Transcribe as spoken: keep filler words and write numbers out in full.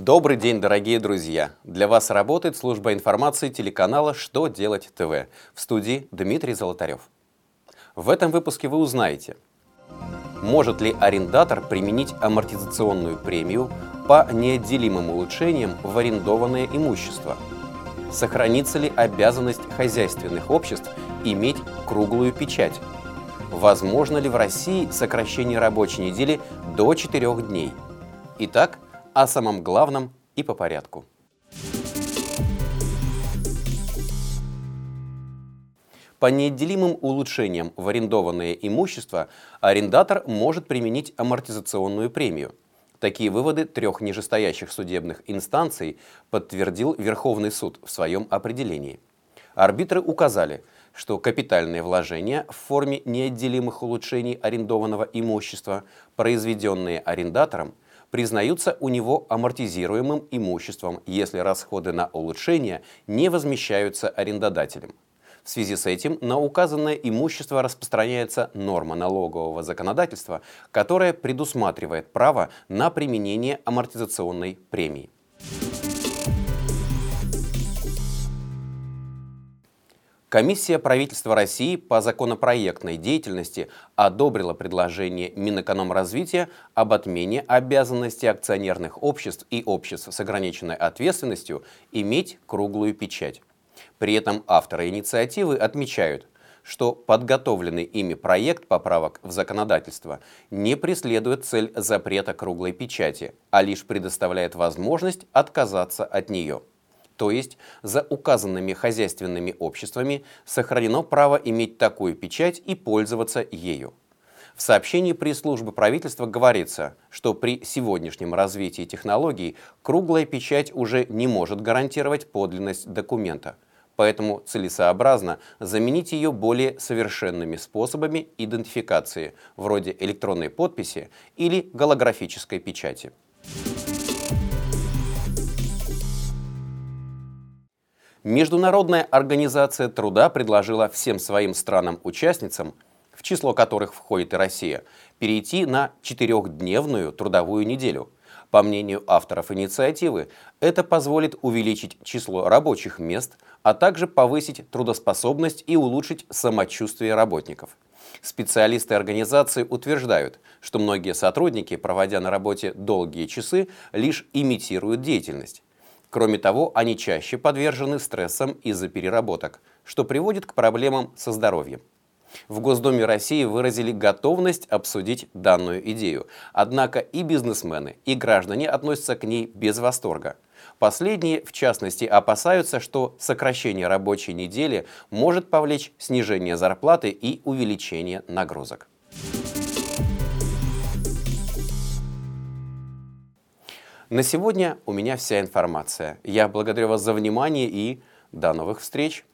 Добрый день, дорогие друзья! Для вас работает служба информации телеканала «Что делать ТВ». В студии Дмитрий Золотарев. В этом выпуске вы узнаете, может ли арендатор применить амортизационную премию по неотделимым улучшениям в арендованное имущество, сохранится ли обязанность хозяйственных обществ иметь круглую печать, возможно ли в России сокращение рабочей недели до четырёх дней. Итак, о самом главном и по порядку. По неотделимым улучшениям в арендованное имущество арендатор может применить амортизационную премию. Такие выводы трех нижестоящих судебных инстанций подтвердил Верховный суд в своем определении. Арбитры указали, что капитальные вложения в форме неотделимых улучшений арендованного имущества, произведенные арендатором, признаются у него амортизируемым имуществом, если расходы на улучшение не возмещаются арендодателем. В связи с этим на указанное имущество распространяется норма налогового законодательства, которая предусматривает право на применение амортизационной премии. Комиссия правительства России по законопроектной деятельности одобрила предложение Минэкономразвития об отмене обязанности акционерных обществ и обществ с ограниченной ответственностью иметь круглую печать. При этом авторы инициативы отмечают, что подготовленный ими проект поправок в законодательство не преследует цель запрета круглой печати, а лишь предоставляет возможность отказаться от нее. То есть за указанными хозяйственными обществами сохранено право иметь такую печать и пользоваться ею. В сообщении пресс-службы правительства говорится, что при сегодняшнем развитии технологий круглая печать уже не может гарантировать подлинность документа, поэтому целесообразно заменить ее более совершенными способами идентификации, вроде электронной подписи или голографической печати. Международная организация труда предложила всем своим странам-участницам, в число которых входит и Россия, перейти на четырехдневную трудовую неделю. По мнению авторов инициативы, это позволит увеличить число рабочих мест, а также повысить трудоспособность и улучшить самочувствие работников. Специалисты организации утверждают, что многие сотрудники, проводя на работе долгие часы, лишь имитируют деятельность. Кроме того, они чаще подвержены стрессам из-за переработок, что приводит к проблемам со здоровьем. В Госдуме России выразили готовность обсудить данную идею, однако и бизнесмены, и граждане относятся к ней без восторга. Последние, в частности, опасаются, что сокращение рабочей недели может повлечь снижение зарплаты и увеличение нагрузок. На сегодня у меня вся информация. Я благодарю вас за внимание и до новых встреч!